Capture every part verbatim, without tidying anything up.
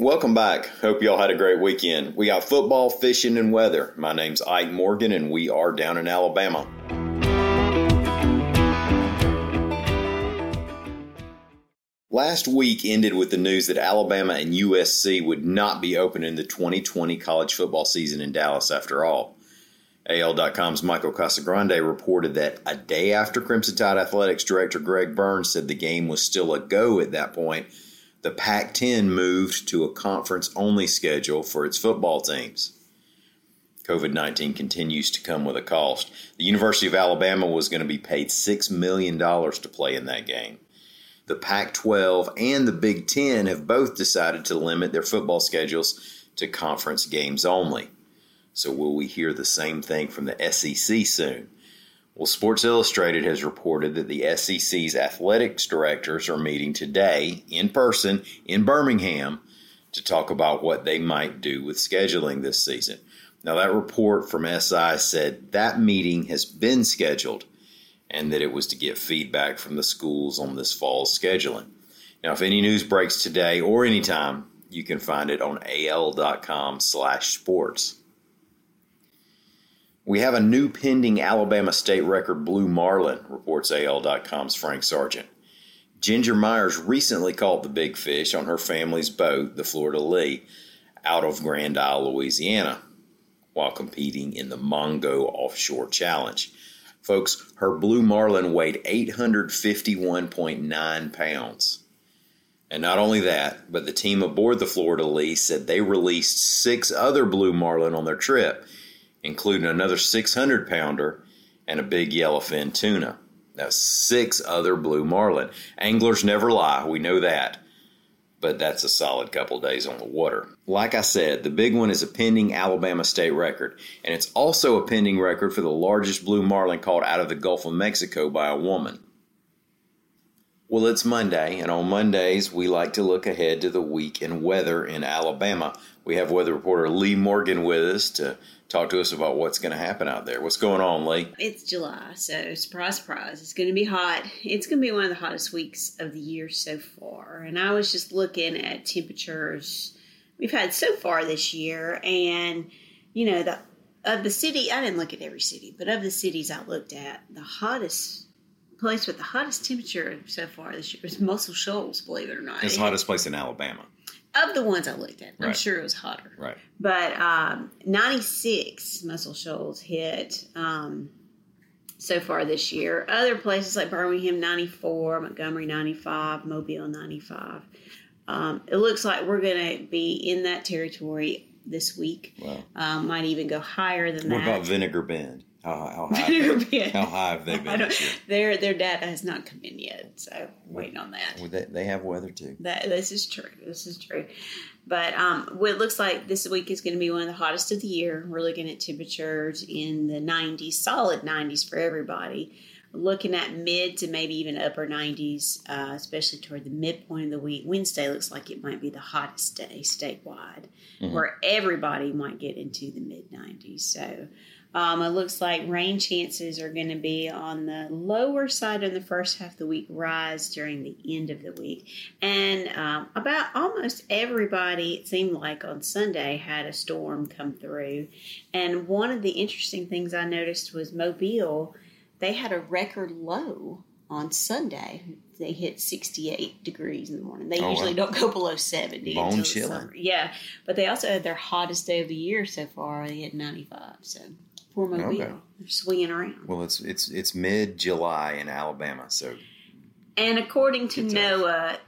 Welcome back. Hope y'all had a great weekend. We got football, fishing, and weather. My name's Ike Morgan, and we are down in Alabama. Last week ended with the news that Alabama and U S C would not be opening the twenty twenty college football season in Dallas after all. A L dot com's Michael Casagrande reported that a day after Crimson Tide Athletics director Greg Burns said the game was still a go at that point, the Pac ten moved to a conference-only schedule for its football teams. covid nineteen continues to come with a cost. The University of Alabama was going to be paid six million dollars to play in that game. The Pac twelve and the Big Ten have both decided to limit their football schedules to conference games only. So will we hear the same thing from the S E C soon? Well, Sports Illustrated has reported that the S E C's athletics directors are meeting today in person in Birmingham to talk about what they might do with scheduling this season. Now, that report from S I said that meeting has been scheduled and that it was to get feedback from the schools on this fall's scheduling. Now, if any news breaks today or anytime, you can find it on A L dot com slash sports. We have a new pending Alabama state record blue marlin, reports A L dot com's Frank Sargent. Ginger Myers recently caught the big fish on her family's boat, the Florida Lee, out of Grand Isle, Louisiana, while competing in the Mongo Offshore Challenge. Folks, her blue marlin weighed eight hundred fifty-one point nine pounds. And not only that, but the team aboard the Florida Lee said they released six other blue marlin on their trip, including another six hundred pounder and a big yellowfin tuna. That's six other blue marlin. Anglers never lie, we know that. But that's a solid couple days on the water. Like I said, the big one is a pending Alabama state record, and it's also a pending record for the largest blue marlin caught out of the Gulf of Mexico by a woman. Well, it's Monday, and on Mondays, we like to look ahead to the week in weather in Alabama. We have weather reporter Lee Morgan with us to talk to us about what's going to happen out there. What's going on, Lee? It's July, so surprise, surprise. It's going to be hot. It's going to be one of the hottest weeks of the year so far. And I was just looking at temperatures we've had so far this year. And, you know, the of the city, I didn't look at every city, but of the cities I looked at, the hottest place with the hottest temperature so far this year is Muscle Shoals, believe it or not. It's the hottest place in Alabama. Of the ones I looked at, right. I'm sure it was hotter. Right. But um, ninety-six Muscle Shoals hit um, so far this year. Other places like Birmingham, ninety-four, Montgomery, ninety-five, Mobile, ninety-five. Um, it looks like we're going to be in that territory this week. Wow. Um, might even go higher than what that. What about Vinegar Bend? How, how, high, how high have they been? Their their data has not come in yet, so what, waiting on that. Well, they, they have weather too. That this is true. This is true. But um, what it looks like this week is going to be one of the hottest of the year. We're looking at temperatures in the nineties, solid nineties for everybody. Looking at mid to maybe even upper nineties, uh, especially toward the midpoint of the week. Wednesday looks like it might be the hottest day statewide, mm-hmm. where everybody might get into the mid nineties. So. Um, it looks like rain chances are going to be on the lower side in the first half of the week, rise during the end of the week. And um, about almost everybody, it seemed like on Sunday, had a storm come through. And one of the interesting things I noticed was Mobile, they had a record low on Sunday. They hit sixty-eight degrees in the morning. They oh, usually wow. don't go below seventy. Bone until chilling. Summer. Yeah, but they also had their hottest day of the year so far. They hit ninety-five, so... Mobile. Okay. They're swinging around. Well, it's it's it's mid-July in Alabama, so. And according to NOAA,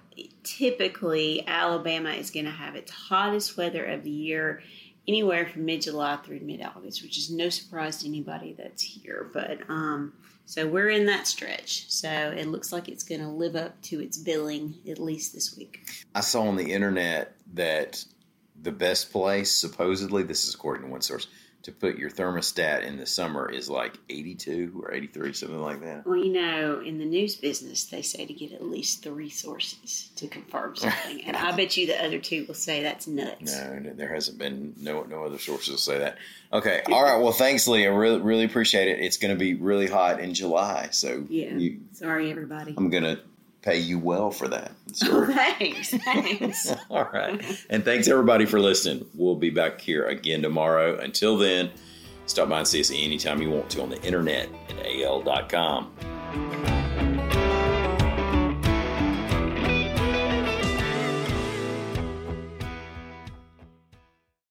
typically Alabama is going to have its hottest weather of the year anywhere from mid-July through mid-August, which is no surprise to anybody that's here. But um, so we're in that stretch. So it looks like it's going to live up to its billing at least this week. I saw on the internet that the best place, supposedly, this is according to one source, to put your thermostat in the summer is like eighty-two or eighty-three, something like that. Well, you know, in the news business, they say to get at least three sources to confirm something. And I bet you the other two will say that's nuts. No, no there hasn't been no no other sources will say that. Okay. All right. Well, thanks, Lee. I really, really appreciate it. It's going to be really hot in July. So yeah. You, Sorry, everybody. I'm going to pay you well for that. Oh, thanks. Thanks. All right. And thanks, everybody, for listening. We'll be back here again tomorrow. Until then, stop by and see us anytime you want to on the internet at A L dot com.